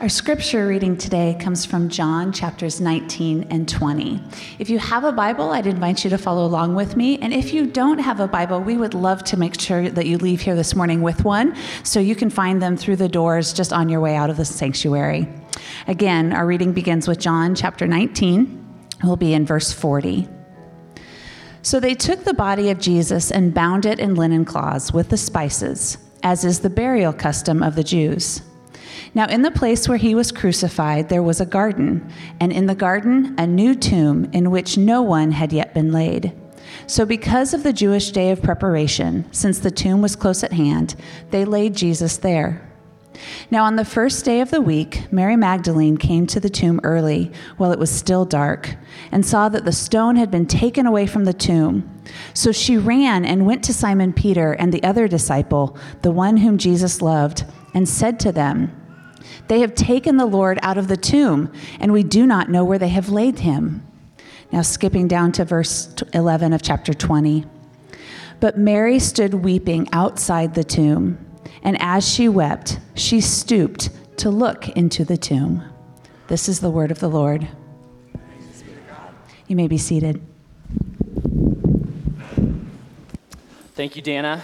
Our scripture reading today comes from John chapters 19 and 20. If you have a Bible, I'd invite you to follow along with me. And if you don't have a Bible, we would love to make sure that you leave here this morning with one, so you can find them through the doors just on your way out of the sanctuary. Again, our reading begins with John chapter 19. We'll be in verse 40. So they took the body of Jesus and bound it in linen cloths with the spices, as is the burial custom of the Jews. Now in the place where he was crucified, there was a garden, and in the garden, a new tomb in which no one had yet been laid. So because of the Jewish day of preparation, since the tomb was close at hand, they laid Jesus there. Now on the first day of the week, Mary Magdalene came to the tomb early, while it was still dark, and saw that the stone had been taken away from the tomb. So she ran and went to Simon Peter and the other disciple, the one whom Jesus loved, and said to them, "They have taken the Lord out of the tomb, and we do not know where they have laid him." Now skipping down to verse 11 of chapter 20. But Mary stood weeping outside the tomb, and as she wept, she stooped to look into the tomb. This is the word of the Lord. You may be seated. Thank you, Dana.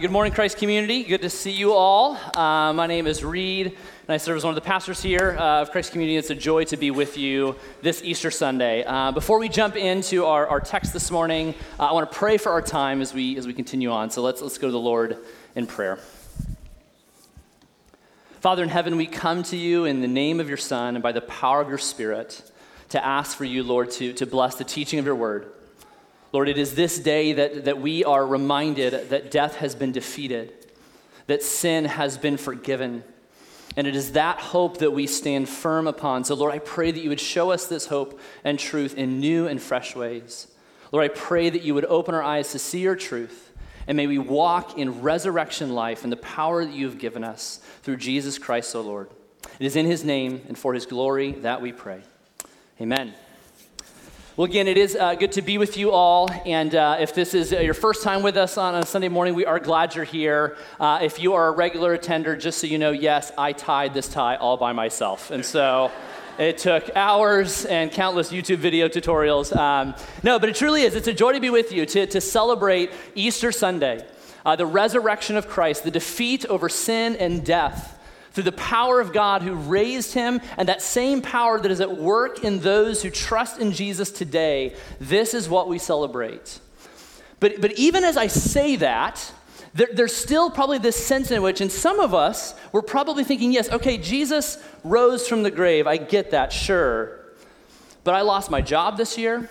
Good morning, Christ Community. Good to see you all. My name is Reed, and I serve as one of the pastors here of Christ Community. It's a joy to be with you this Easter Sunday. Before we jump into our text this morning, I want to pray for our time as we continue on. So let's go to the Lord in prayer. Father in heaven, we come to you in the name of your Son and by the power of your Spirit to ask for you, Lord, to bless the teaching of your word. Lord, it is this day that we are reminded that death has been defeated, that sin has been forgiven, and it is that hope that we stand firm upon. So Lord, I pray that you would show us this hope and truth in new and fresh ways. Lord, I pray that you would open our eyes to see your truth, and may we walk in resurrection life and the power that you have given us through Jesus Christ, our Lord. It is in his name and for his glory that we pray. Amen. Well, again, it is good to be with you all, and if this is your first time with us on a Sunday morning, we are glad you're here. If you are a regular attender, just so you know, yes, I tied this tie all by myself, and so... It took hours and countless YouTube video tutorials. No, but it truly is. It's a joy to be with you, to celebrate Easter Sunday, the resurrection of Christ, the defeat over sin and death through the power of God who raised him, and that same power that is at work in those who trust in Jesus today. This is what we celebrate. But even as I say that, there's still probably this sense in which, and some of us, we're probably thinking, yes, okay, Jesus rose from the grave. I get that, sure. But I lost my job this year.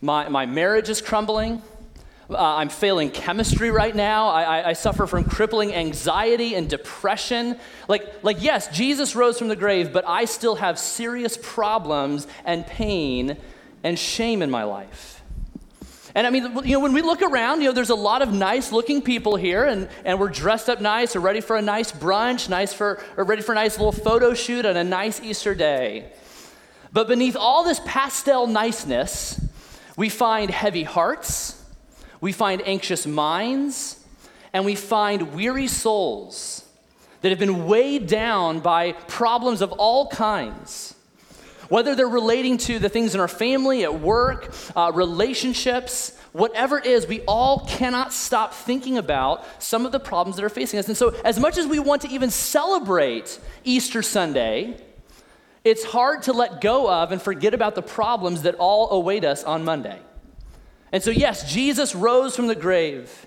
My marriage is crumbling. I'm failing chemistry right now. I suffer from crippling anxiety and depression. Like, yes, Jesus rose from the grave, but I still have serious problems and pain and shame in my life. And I mean, you know, when we look around, you know, there's a lot of nice-looking people here, and we're dressed up nice, or ready for a nice brunch, ready for a nice little photo shoot on a nice Easter day. But beneath all this pastel niceness, we find heavy hearts, we find anxious minds, and we find weary souls that have been weighed down by problems of all kinds. Whether they're relating to the things in our family, at work, relationships, whatever it is, we all cannot stop thinking about some of the problems that are facing us. And so as much as we want to even celebrate Easter Sunday, it's hard to let go of and forget about the problems that all await us on Monday. And so yes, Jesus rose from the grave.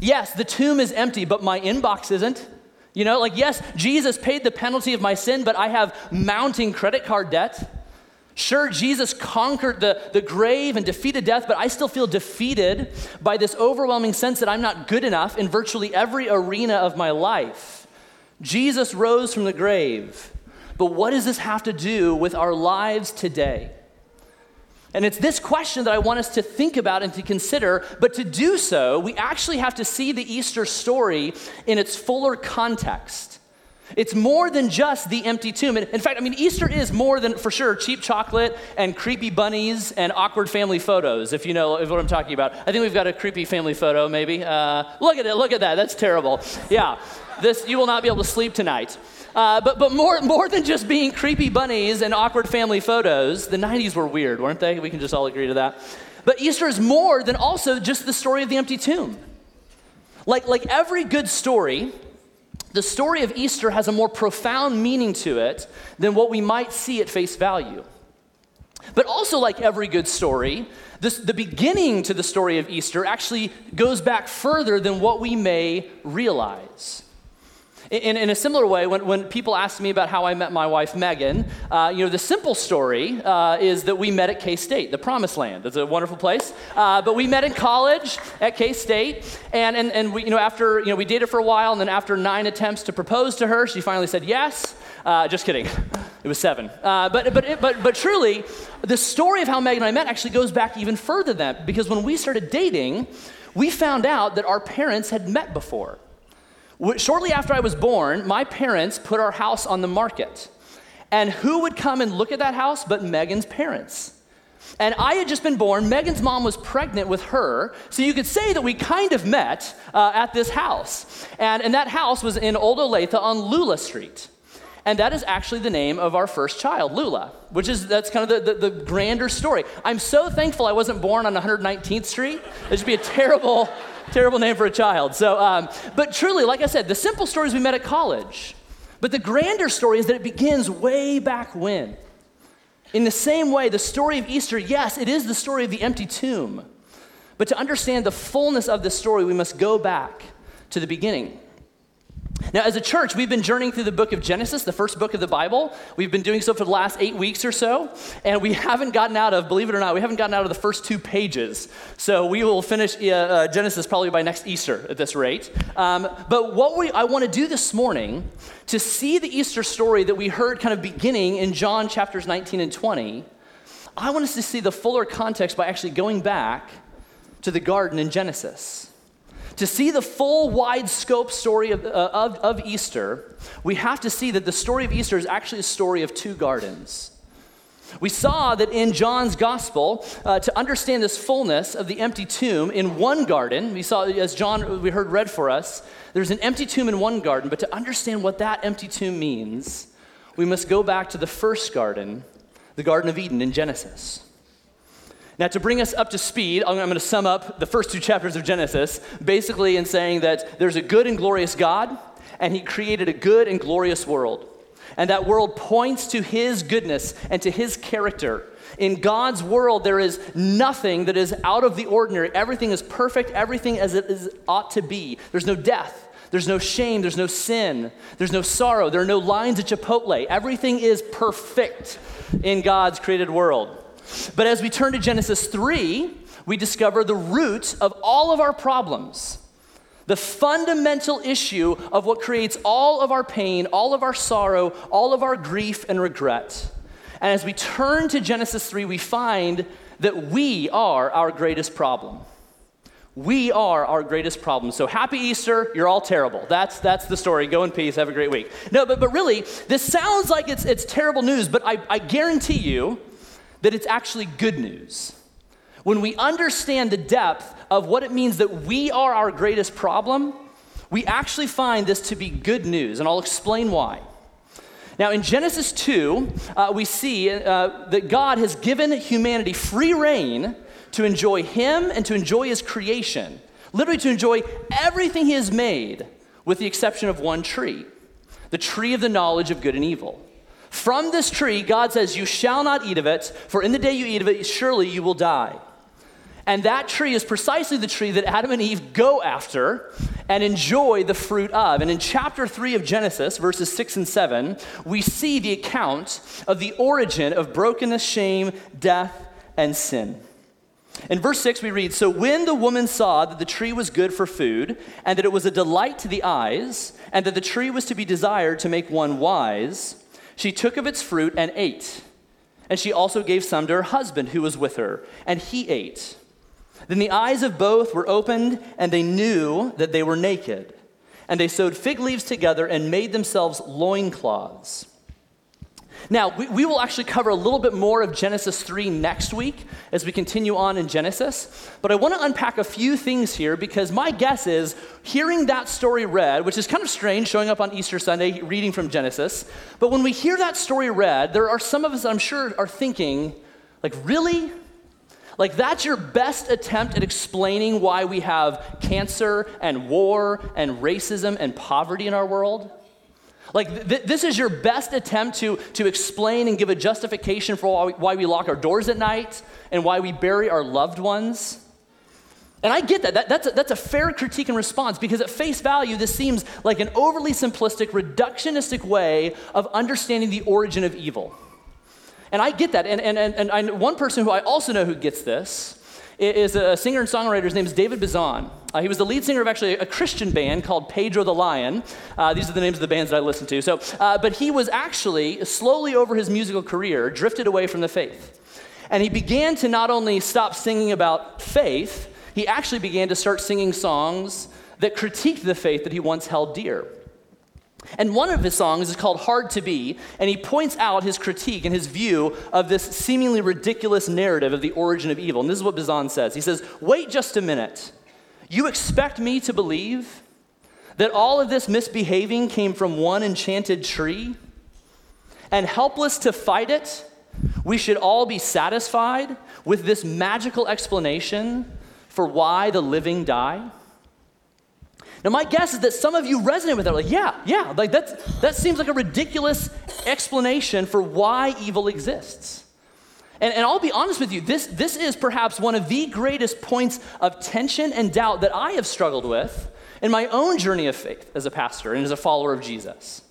Yes, the tomb is empty, but my inbox isn't. You know, like, yes, Jesus paid the penalty of my sin, but I have mounting credit card debt. Sure, Jesus conquered the grave and defeated death, but I still feel defeated by this overwhelming sense that I'm not good enough in virtually every arena of my life. Jesus rose from the grave, but what does this have to do with our lives today? And it's this question that I want us to think about and to consider, but to do so, we actually have to see the Easter story in its fuller context. It's more than just the empty tomb. And in fact, I mean, Easter is more than, for sure, cheap chocolate and creepy bunnies and awkward family photos, if you know what I'm talking about. I think we've got a creepy family photo, maybe. Look at it, look at that, that's terrible. Yeah, this, you will not be able to sleep tonight. But more than just being creepy bunnies and awkward family photos, the 90s were weird, weren't they? We can just all agree to that. But Easter is more than also just the story of the empty tomb. Like every good story, the story of Easter has a more profound meaning to it than what we might see at face value. But also, like every good story, the beginning to the story of Easter actually goes back further than what we may realize. In a similar way, when people ask me about how I met my wife, Megan, the simple story is that we met at K-State, the promised land. It's a wonderful place. But we met in college at K-State, and we, after, we dated for a while, and then after 9 attempts to propose to her, she finally said yes. Just kidding. It was 7. But truly, the story of how Megan and I met actually goes back even further than that, because when we started dating, we found out that our parents had met before. Shortly after I was born, my parents put our house on the market. And who would come and look at that house but Megan's parents? And I had just been born. Megan's mom was pregnant with her. So you could say that we kind of met at this house. And that house was in Old Olathe on Lula Street. And that is actually the name of our first child, Lula, that's kind of the grander story. I'm so thankful I wasn't born on 119th Street. It should be a terrible, terrible name for a child. So, but truly, like I said, the simple story is we met at college. But the grander story is that it begins way back when. In the same way, the story of Easter, yes, it is the story of the empty tomb. But to understand the fullness of this story, we must go back to the beginning. Now, as a church, we've been journeying through the book of Genesis, the first book of the Bible. We've been doing so for the last 8 weeks or so, and we haven't gotten out of, believe it or not, we haven't gotten out of the first 2 pages. So we will finish Genesis probably by next Easter at this rate. But what I want to do this morning, to see the Easter story that we heard kind of beginning in John chapters 19 and 20, I want us to see the fuller context by actually going back to the garden in Genesis. To see the full, wide-scope story of Easter, we have to see that the story of Easter is actually a story of 2 gardens. We saw that in John's gospel, to understand this fullness of the empty tomb in one garden, we saw, as John, we heard read for us, there's an empty tomb in one garden, but to understand what that empty tomb means, we must go back to the first garden, the Garden of Eden in Genesis. Now, to bring us up to speed, I'm going to sum up the first 2 chapters of Genesis, basically in saying that there's a good and glorious God, and he created a good and glorious world. And that world points to his goodness and to his character. In God's world, there is nothing that is out of the ordinary. Everything is perfect, everything as it is ought to be. There's no death, there's no shame, there's no sin, there's no sorrow, there are no lines at Chipotle. Everything is perfect in God's created world. But as we turn to Genesis 3, we discover the root of all of our problems, the fundamental issue of what creates all of our pain, all of our sorrow, all of our grief and regret. And as we turn to Genesis 3, we find that we are our greatest problem. We are our greatest problem. So happy Easter, you're all terrible. That's the story. Go in peace, have a great week. No, but really, this sounds like it's terrible news, but I guarantee you, that it's actually good news. When we understand the depth of what it means that we are our greatest problem, we actually find this to be good news, and I'll explain why. Now, in Genesis 2, we see that God has given humanity free reign to enjoy him and to enjoy his creation, literally to enjoy everything he has made, with the exception of one tree, the tree of the knowledge of good and evil. From this tree, God says, you shall not eat of it, for in the day you eat of it, surely you will die. And that tree is precisely the tree that Adam and Eve go after and enjoy the fruit of. And in chapter 3 of Genesis, verses 6 and 7, we see the account of the origin of brokenness, shame, death, and sin. In verse 6, we read, "So when the woman saw that the tree was good for food, and that it was a delight to the eyes, and that the tree was to be desired to make one wise, she took of its fruit and ate, and she also gave some to her husband who was with her, and he ate. Then the eyes of both were opened, and they knew that they were naked, and they sewed fig leaves together and made themselves loincloths." Now, we will actually cover a little bit more of Genesis 3 next week as we continue on in Genesis, but I want to unpack a few things here because my guess is hearing that story read, which is kind of strange showing up on Easter Sunday reading from Genesis, but when we hear that story read, there are some of us I'm sure are thinking, like, really? Like, that's your best attempt at explaining why we have cancer and war and racism and poverty in our world? Like, this is your best attempt to explain and give a justification for why we lock our doors at night and why we bury our loved ones? And I get that. That's a fair critique and response because at face value, this seems like an overly simplistic, reductionistic way of understanding the origin of evil. And I get that. And one person who I also know who gets this is a singer and songwriter. His name is David Bazan. He was the lead singer of actually a Christian band called Pedro the Lion. These are the names of the bands that I listen to. But he was actually, slowly over his musical career, drifted away from the faith. And he began to not only stop singing about faith, he actually began to start singing songs that critiqued the faith that he once held dear. And one of his songs is called Hard to Be, and he points out his critique and his view of this seemingly ridiculous narrative of the origin of evil. And this is what Bazan says. He says, "Wait just a minute. You expect me to believe that all of this misbehaving came from one enchanted tree? And helpless to fight it, we should all be satisfied with this magical explanation for why the living die?" Now, my guess is that some of you resonate with that. Like, yeah, like that seems like a ridiculous explanation for why evil exists. And I'll be honest with you, this is perhaps one of the greatest points of tension and doubt that I have struggled with in my own journey of faith as a pastor and as a follower of Jesus.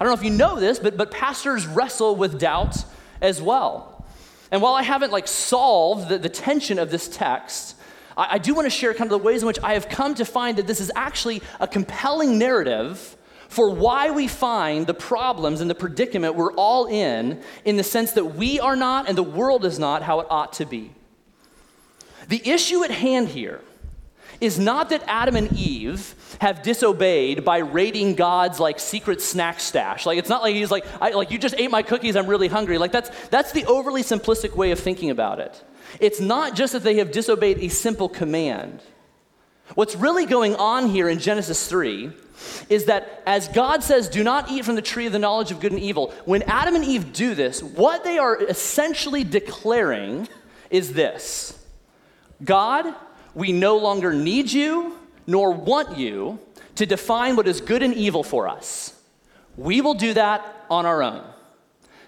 I don't know if you know this, but pastors wrestle with doubt as well. And while I haven't solved the tension of this text, I do want to share kind of the ways in which I have come to find that this is actually a compelling narrative for why we find the problems and the predicament we're all in the sense that we are not and the world is not how it ought to be. The issue at hand here is not that Adam and Eve have disobeyed by raiding God's secret snack stash. It's not like he's you just ate my cookies, I'm really hungry. That's the overly simplistic way of thinking about it. It's not just that they have disobeyed a simple command. What's really going on here in Genesis 3 is that as God says, do not eat from the tree of the knowledge of good and evil, when Adam and Eve do this, what they are essentially declaring is this: God, we no longer need you nor want you to define what is good and evil for us. We will do that on our own.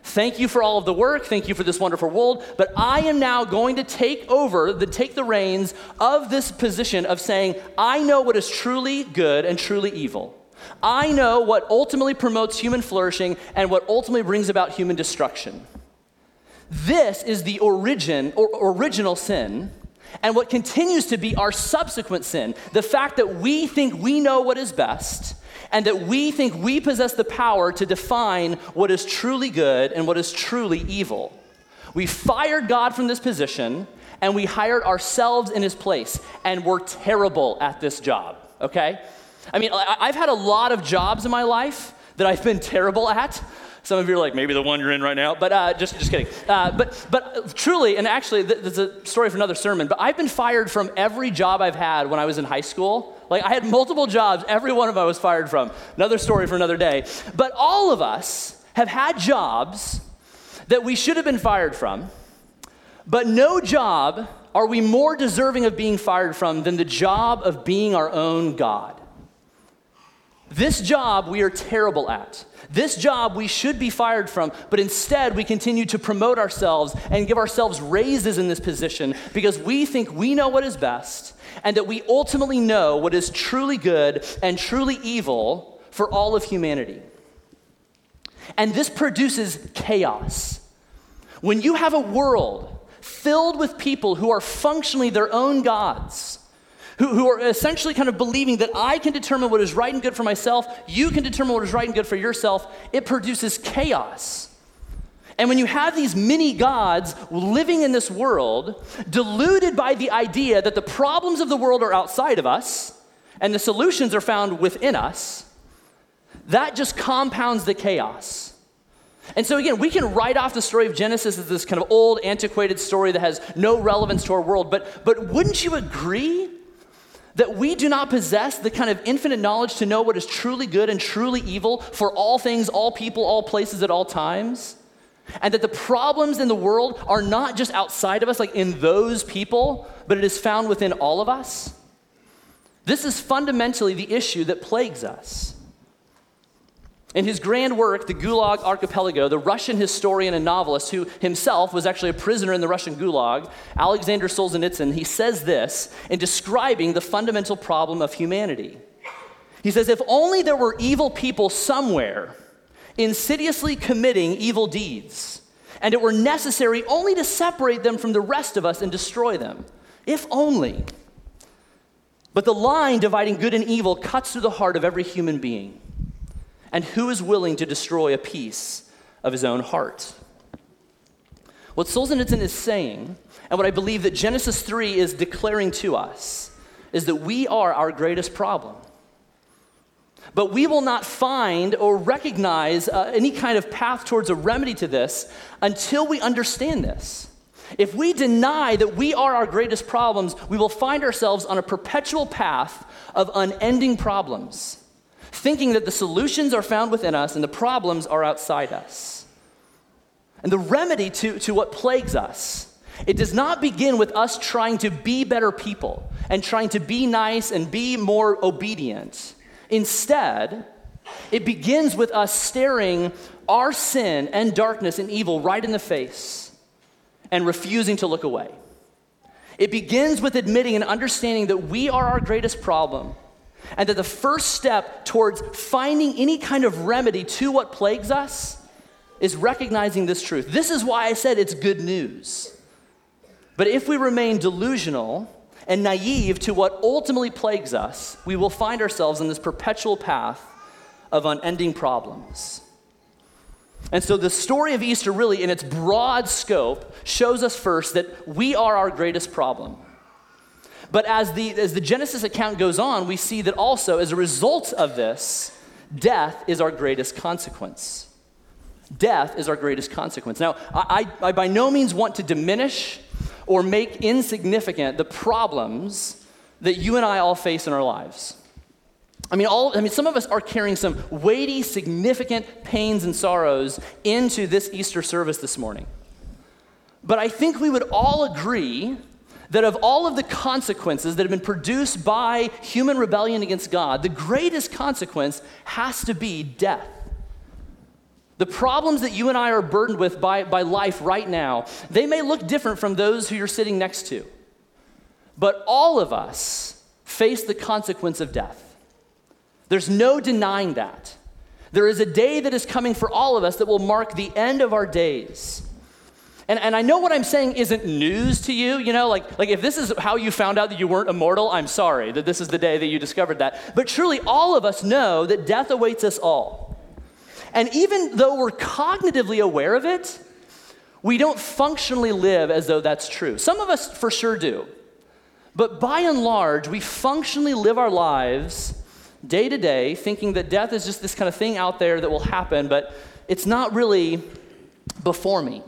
Thank you for all of the work. Thank you for this wonderful world. But I am now going to take the reins of this position of saying, I know what is truly good and truly evil. I know what ultimately promotes human flourishing and what ultimately brings about human destruction. This is the origin or original sin and what continues to be our subsequent sin. The fact that we think we know what is best and that we think we possess the power to define what is truly good and what is truly evil. We fired God from this position, and we hired ourselves in his place, and we're terrible at this job, okay? I mean, I've had a lot of jobs in my life that I've been terrible at. Some of you are like, maybe the one you're in right now, but just kidding. But truly, and actually, there's a story for another sermon, but I've been fired from every job I've had when I was in high school. I had multiple jobs, every one of them I was fired from. Another story for another day. But all of us have had jobs that we should have been fired from, but no job are we more deserving of being fired from than the job of being our own God. This job we are terrible at. This job we should be fired from, but instead we continue to promote ourselves and give ourselves raises in this position because we think we know what is best and that we ultimately know what is truly good and truly evil for all of humanity. And this produces chaos. When you have a world filled with people who are functionally their own gods, who are essentially kind of believing that I can determine what is right and good for myself, you can determine what is right and good for yourself, it produces chaos. And when you have these mini gods living in this world, deluded by the idea that the problems of the world are outside of us and the solutions are found within us, that just compounds the chaos. And so again, we can write off the story of Genesis as this kind of old, antiquated story that has no relevance to our world, but wouldn't you agree that we do not possess the kind of infinite knowledge to know what is truly good and truly evil for all things, all people, all places, at all times? And that the problems in the world are not just outside of us, like in those people, but it is found within all of us? This is fundamentally the issue that plagues us. In his grand work, The Gulag Archipelago, the Russian historian and novelist who himself was actually a prisoner in the Russian Gulag, Alexander Solzhenitsyn, he says this in describing the fundamental problem of humanity. He says, if only there were evil people somewhere insidiously committing evil deeds, and it were necessary only to separate them from the rest of us and destroy them. If only. But the line dividing good and evil cuts through the heart of every human being. And who is willing to destroy a piece of his own heart? What Solzhenitsyn is saying, and what I believe that Genesis 3 is declaring to us, is that we are our greatest problem. But we will not find or recognize any kind of path towards a remedy to this until we understand this. If we deny that we are our greatest problems, we will find ourselves on a perpetual path of unending problems, thinking that the solutions are found within us and the problems are outside us. And the remedy to what plagues us, it does not begin with us trying to be better people and trying to be nice and be more obedient. Instead, it begins with us staring our sin and darkness and evil right in the face and refusing to look away. It begins with admitting and understanding that we are our greatest problem, and that the first step towards finding any kind of remedy to what plagues us is recognizing this truth. This is why I said it's good news. But if we remain delusional and naive to what ultimately plagues us, we will find ourselves on this perpetual path of unending problems. And so the story of Easter really, in its broad scope, shows us first that we are our greatest problem. But as the Genesis account goes on, we see that also, as a result of this, death is our greatest consequence. Death is our greatest consequence. Now, I by no means want to diminish or make insignificant the problems that you and I all face in our lives. Some of us are carrying some weighty, significant pains and sorrows into this Easter service this morning. But I think we would all agree that of all of the consequences that have been produced by human rebellion against God, the greatest consequence has to be death. The problems that you and I are burdened with by life right now, they may look different from those who you're sitting next to, but all of us face the consequence of death. There's no denying that. There is a day that is coming for all of us that will mark the end of our days. And I know what I'm saying isn't news to you, like if this is how you found out that you weren't immortal, I'm sorry that this is the day that you discovered that. But truly, all of us know that death awaits us all. And even though we're cognitively aware of it, we don't functionally live as though that's true. Some of us for sure do. But by and large, we functionally live our lives day to day thinking that death is just this kind of thing out there that will happen, but it's not really before me.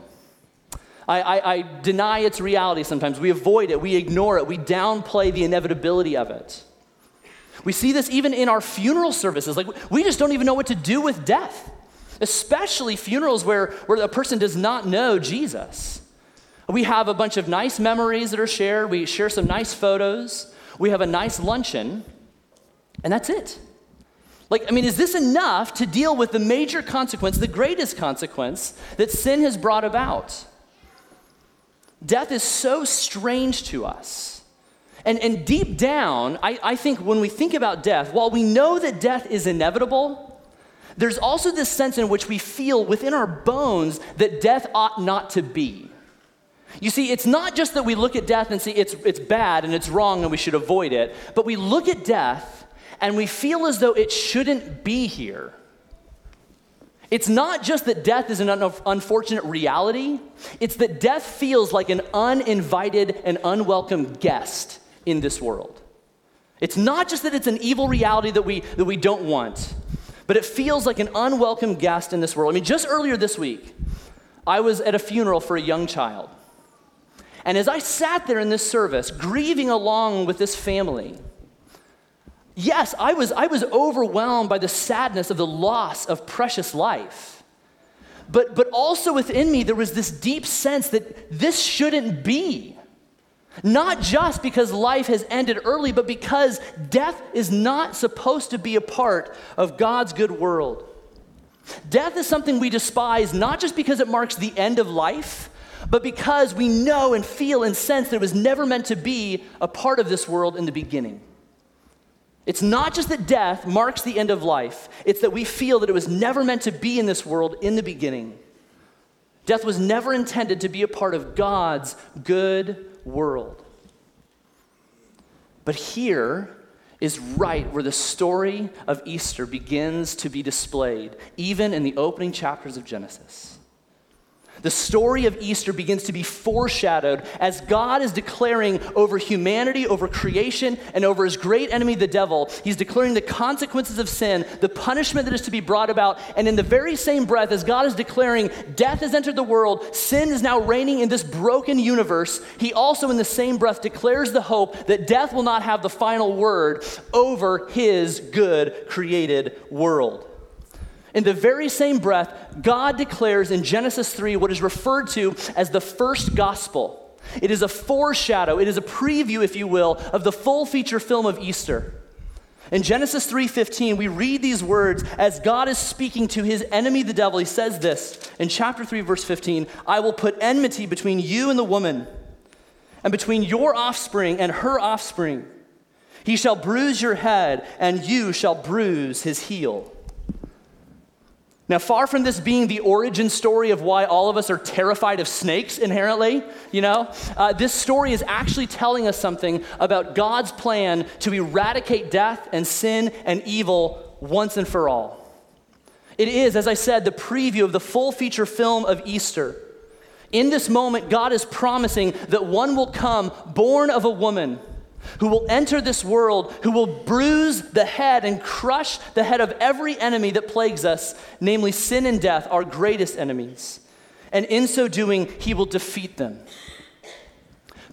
I deny its reality sometimes. We avoid it. We ignore it. We downplay the inevitability of it. We see this even in our funeral services. Like, we just don't even know what to do with death, especially funerals where a person does not know Jesus. We have a bunch of nice memories that are shared. We share some nice photos. We have a nice luncheon, and that's it. Is this enough to deal with the major consequence, the greatest consequence that sin has brought about? Death is so strange to us. And deep down, I think when we think about death, while we know that death is inevitable, there's also this sense in which we feel within our bones that death ought not to be. You see, it's not just that we look at death and see it's bad and it's wrong and we should avoid it, but we look at death and we feel as though it shouldn't be here. It's not just that death is an unfortunate reality. It's that death feels like an uninvited and unwelcome guest in this world. It's not just that it's an evil reality that we don't want, but it feels like an unwelcome guest in this world. I mean, just earlier this week, I was at a funeral for a young child. And as I sat there in this service, grieving along with this family, yes, I was overwhelmed by the sadness of the loss of precious life. But also within me, there was this deep sense that this shouldn't be. Not just because life has ended early, but because death is not supposed to be a part of God's good world. Death is something we despise, not just because it marks the end of life, but because we know and feel and sense that it was never meant to be a part of this world in the beginning. It's not just that death marks the end of life, it's that we feel that it was never meant to be in this world in the beginning. Death was never intended to be a part of God's good world. But here is right where the story of Easter begins to be displayed, even in the opening chapters of Genesis. The story of Easter begins to be foreshadowed as God is declaring over humanity, over creation, and over his great enemy, the devil. He's declaring the consequences of sin, the punishment that is to be brought about, and in the very same breath as God is declaring death has entered the world, sin is now reigning in this broken universe, he also in the same breath declares the hope that death will not have the final word over his good created world. In the very same breath, God declares in Genesis 3 what is referred to as the first gospel. It is a foreshadow, it is a preview, if you will, of the full feature film of Easter. In Genesis 3:15, we read these words as God is speaking to his enemy, the devil. He says this in chapter 3, verse 15, "I will put enmity between you and the woman, and between your offspring and her offspring. He shall bruise your head, and you shall bruise his heel." Now, far from this being the origin story of why all of us are terrified of snakes inherently, this story is actually telling us something about God's plan to eradicate death and sin and evil once and for all. It is, as I said, the preview of the full feature film of Easter. In this moment, God is promising that one will come born of a woman who will enter this world, who will bruise the head and crush the head of every enemy that plagues us, namely sin and death, our greatest enemies. And in so doing, he will defeat them.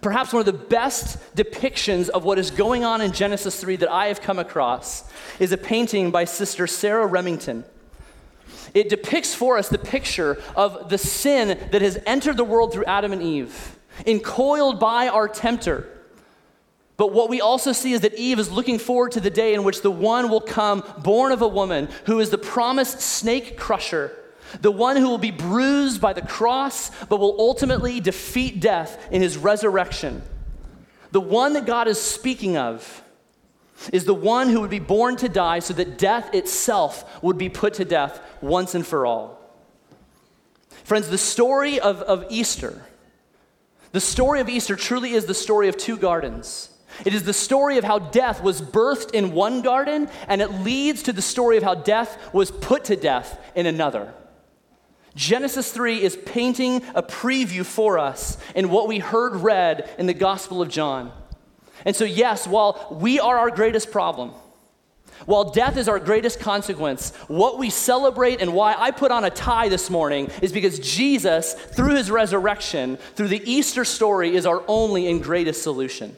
Perhaps one of the best depictions of what is going on in Genesis 3 that I have come across is a painting by Sister Sarah Remington. It depicts for us the picture of the sin that has entered the world through Adam and Eve, encoiled by our tempter. But what we also see is that Eve is looking forward to the day in which the one will come born of a woman who is the promised snake crusher, the one who will be bruised by the cross but will ultimately defeat death in his resurrection. The one that God is speaking of is the one who would be born to die so that death itself would be put to death once and for all. Friends, the story of Easter, the story of Easter truly is the story of two gardens. It is the story of how death was birthed in one garden, and it leads to the story of how death was put to death in another. Genesis 3 is painting a preview for us in what we heard read in the Gospel of John. And so yes, while we are our greatest problem, while death is our greatest consequence, what we celebrate and why I put on a tie this morning is because Jesus, through his resurrection, through the Easter story, is our only and greatest solution.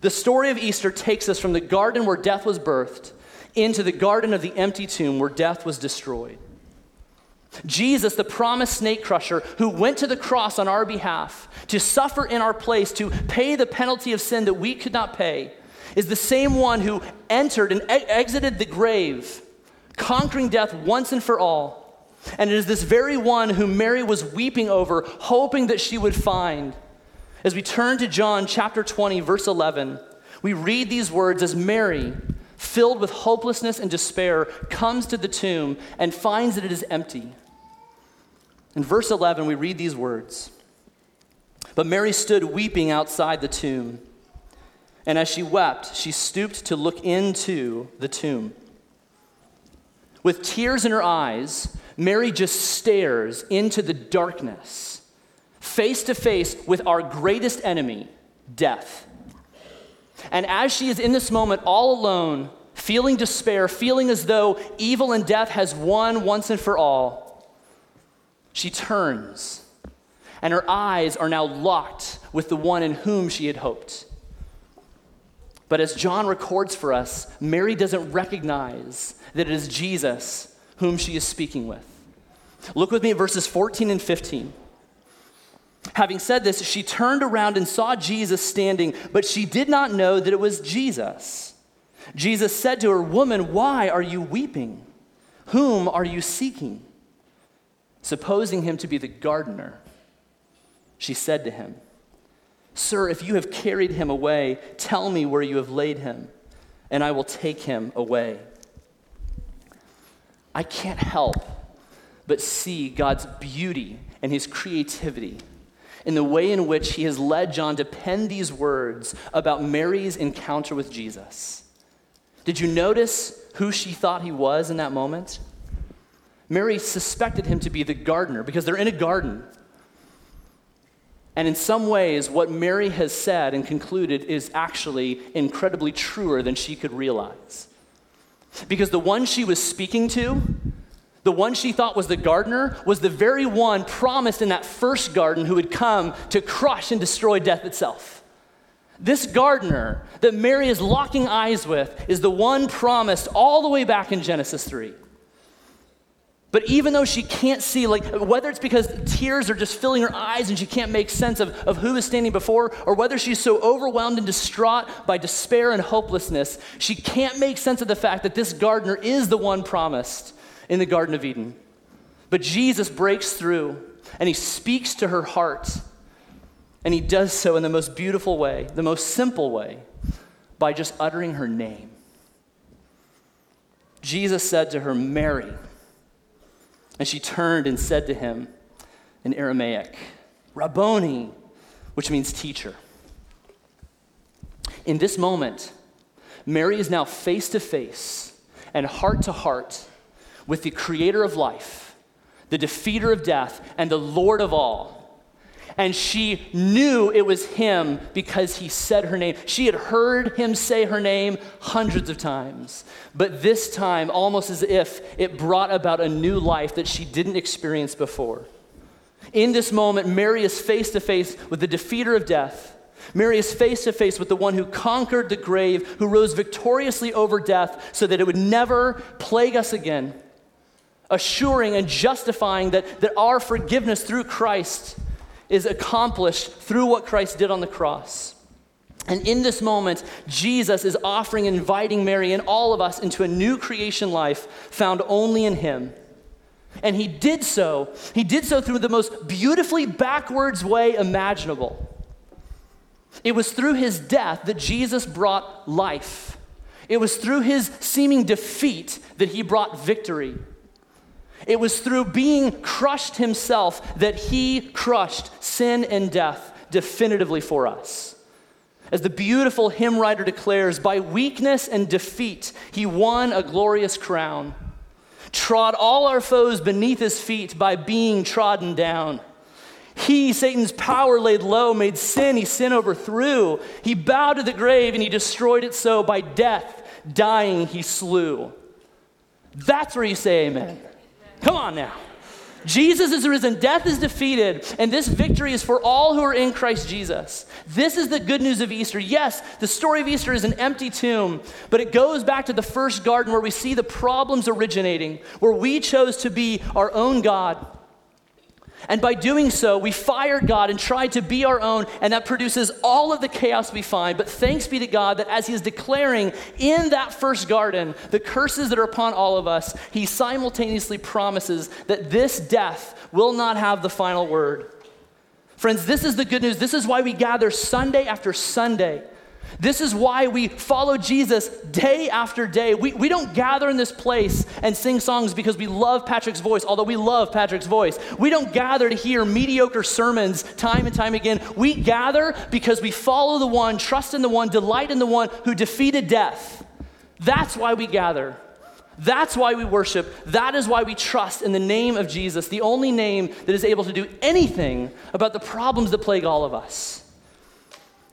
The story of Easter takes us from the garden where death was birthed into the garden of the empty tomb where death was destroyed. Jesus, the promised snake crusher, who went to the cross on our behalf to suffer in our place, to pay the penalty of sin that we could not pay, is the same one who entered and exited the grave, conquering death once and for all. And it is this very one whom Mary was weeping over, hoping that she would find. As we turn to John chapter 20, verse 11, we read these words as Mary, filled with hopelessness and despair, comes to the tomb and finds that it is empty. In verse 11, we read these words, "But Mary stood weeping outside the tomb, and as she wept, she stooped to look into the tomb. With tears in her eyes, Mary just stares into the darkness, face to face with our greatest enemy, death. And as she is in this moment all alone, feeling despair, feeling as though evil and death has won once and for all, she turns, and her eyes are now locked with the one in whom she had hoped. But as John records for us, Mary doesn't recognize that it is Jesus whom she is speaking with. Look with me at verses 14 and 15. Having said this, she turned around and saw Jesus standing, but she did not know that it was Jesus. Jesus said to her, "Woman, why are you weeping? Whom are you seeking?" Supposing him to be the gardener, she said to him, "Sir, if you have carried him away, tell me where you have laid him, and I will take him away." I can't help but see God's beauty and his creativity in the way in which he has led John to pen these words about Mary's encounter with Jesus. Did you notice who she thought he was in that moment? Mary suspected him to be the gardener because they're in a garden. And in some ways, what Mary has said and concluded is actually incredibly truer than she could realize. Because the one she was speaking to, the one she thought was the gardener, was the very one promised in that first garden who would come to crush and destroy death itself. This gardener that Mary is locking eyes with is the one promised all the way back in Genesis 3. But even though she can't see, whether it's because tears are just filling her eyes and she can't make sense of who is standing before, or whether she's so overwhelmed and distraught by despair and hopelessness, she can't make sense of the fact that this gardener is the one promised in the Garden of Eden. But Jesus breaks through and he speaks to her heart, and he does so in the most beautiful way, the most simple way, by just uttering her name. Jesus said to her, "Mary." And she turned and said to him in Aramaic, "Rabboni," which means teacher. In this moment, Mary is now face to face and heart to heart with the creator of life, the defeater of death, and the Lord of all. And she knew it was him because he said her name. She had heard him say her name hundreds of times. But this time, almost as if it brought about a new life that she didn't experience before. In this moment, Mary is face to face with the defeater of death. Mary is face to face with the one who conquered the grave, who rose victoriously over death so that it would never plague us again, assuring and justifying that our forgiveness through Christ is accomplished through what Christ did on the cross. And in this moment, Jesus is offering and inviting Mary and all of us into a new creation life found only in him. And he did so. He did so through the most beautifully backwards way imaginable. It was through his death that Jesus brought life. It was through his seeming defeat that he brought victory. It was through being crushed himself that he crushed sin and death definitively for us. As the beautiful hymn writer declares, by weakness and defeat, he won a glorious crown, trod all our foes beneath his feet by being trodden down. He, Satan's power laid low, made sin, he sin overthrew. He bowed to the grave and he destroyed it so by death, dying, he slew. That's where you say amen. Come on now. Jesus is risen, death is defeated, and this victory is for all who are in Christ Jesus. This is the good news of Easter. Yes, the story of Easter is an empty tomb, but it goes back to the first garden where we see the problems originating, where we chose to be our own God. And by doing so, we fired God and tried to be our own, and that produces all of the chaos we find. But thanks be to God that as he is declaring in that first garden the curses that are upon all of us, he simultaneously promises that this death will not have the final word. Friends, this is the good news. This is why we gather Sunday after Sunday. This is why we follow Jesus day after day. We don't gather in this place and sing songs because we love Patrick's voice, although we love Patrick's voice. We don't gather to hear mediocre sermons time and time again. We gather because we follow the one, trust in the one, delight in the one who defeated death. That's why we gather. That's why we worship. That is why we trust in the name of Jesus, the only name that is able to do anything about the problems that plague all of us.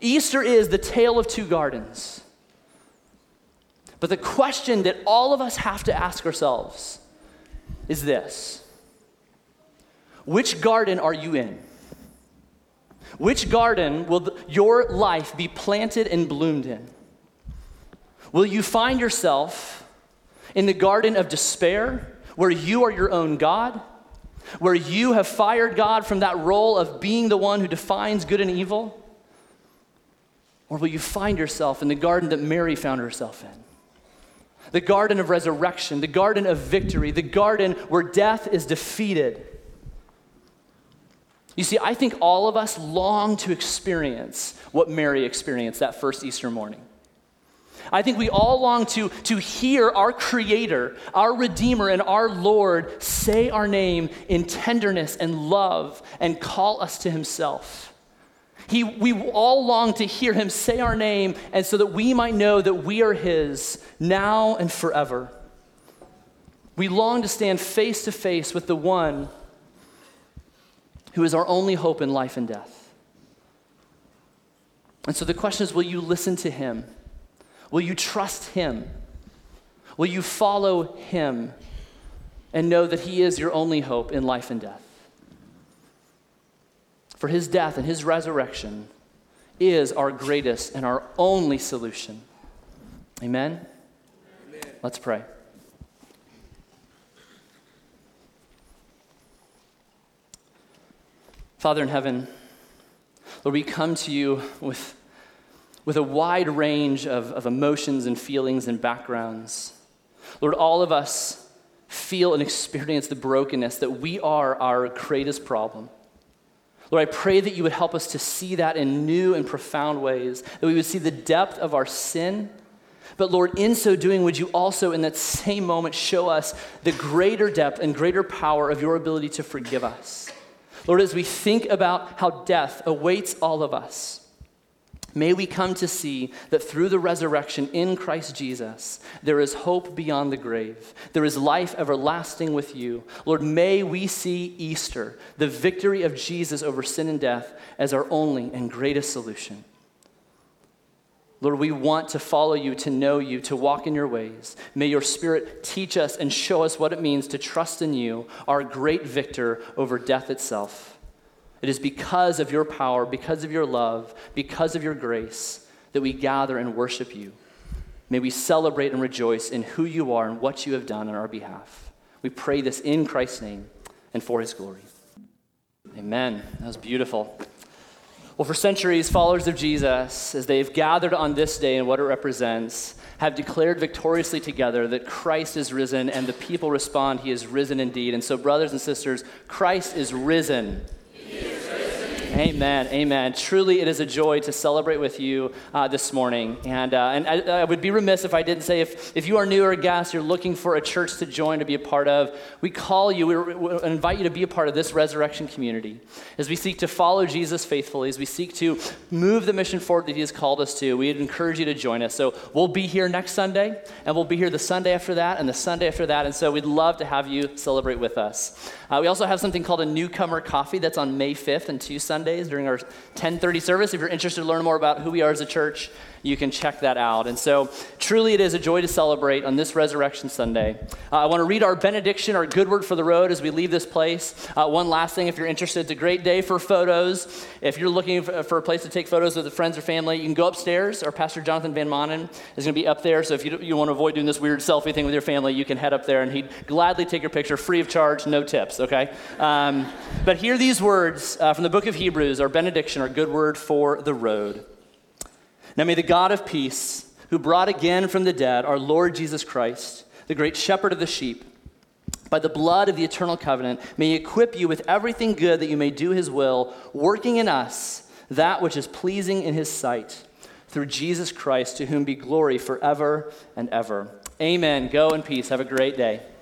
Easter is the tale of two gardens. But the question that all of us have to ask ourselves is this. Which garden are you in? Which garden will your life be planted and bloomed in? Will you find yourself in the garden of despair, where you are your own God, where you have fired God from that role of being the one who defines good and evil? Or will you find yourself in the garden that Mary found herself in? The garden of resurrection, the garden of victory, the garden where death is defeated. You see, I think all of us long to experience what Mary experienced that first Easter morning. I think we all long to hear our Creator, our Redeemer, and our Lord say our name in tenderness and love and call us to Himself. We all long to hear Him say our name, and so that we might know that we are His now and forever. We long to stand face to face with the one who is our only hope in life and death. And so the question is, will you listen to Him? Will you trust Him? Will you follow Him and know that He is your only hope in life and death? For His death and His resurrection is our greatest and our only solution. Amen? Amen. Let's pray. Father in heaven, Lord, we come to you with a wide range of emotions and feelings and backgrounds. Lord, all of us feel and experience the brokenness that we are our greatest problem. Lord, I pray that you would help us to see that in new and profound ways, that we would see the depth of our sin. But Lord, in so doing, would you also in that same moment show us the greater depth and greater power of your ability to forgive us. Lord, as we think about how death awaits all of us, may we come to see that through the resurrection in Christ Jesus, there is hope beyond the grave. There is life everlasting with you. Lord, may we see Easter, the victory of Jesus over sin and death, as our only and greatest solution. Lord, we want to follow you, to know you, to walk in your ways. May your Spirit teach us and show us what it means to trust in you, our great victor over death itself. It is because of your power, because of your love, because of your grace that we gather and worship you. May we celebrate and rejoice in who you are and what you have done on our behalf. We pray this in Christ's name and for his glory. Amen. That was beautiful. Well, for centuries, followers of Jesus, as they've gathered on this day and what it represents, have declared victoriously together that Christ is risen, and the people respond, he is risen indeed. And so, brothers and sisters, Christ is risen. Amen, amen. Truly, it is a joy to celebrate with you this morning. And I would be remiss if I didn't say, if you are new or a guest, you're looking for a church to join, to be a part of, we invite you to be a part of this resurrection community. As we seek to follow Jesus faithfully, as we seek to move the mission forward that he has called us to, we encourage you to join us. So we'll be here next Sunday, and we'll be here the Sunday after that, and the Sunday after that. And so we'd love to have you celebrate with us. We also have something called a newcomer coffee that's on May 5th and 2 Sundays. During our 10:30 service. If you're interested to learn more about who we are as a church, you can check that out. And so truly it is a joy to celebrate on this Resurrection Sunday. I want to read our benediction, our good word for the road as we leave this place. One last thing, if you're interested, it's a great day for photos. If you're looking for a place to take photos with friends or family, you can go upstairs. Our Pastor Jonathan Van Monnen is going to be up there. So if you want to avoid doing this weird selfie thing with your family, you can head up there and he'd gladly take your picture free of charge, no tips, okay? But hear these words from the book of Hebrews, our benediction, our good word for the road. Now may the God of peace, who brought again from the dead our Lord Jesus Christ, the great shepherd of the sheep, by the blood of the eternal covenant, may he equip you with everything good that you may do his will, working in us that which is pleasing in his sight, through Jesus Christ, to whom be glory forever and ever. Amen. Go in peace. Have a great day.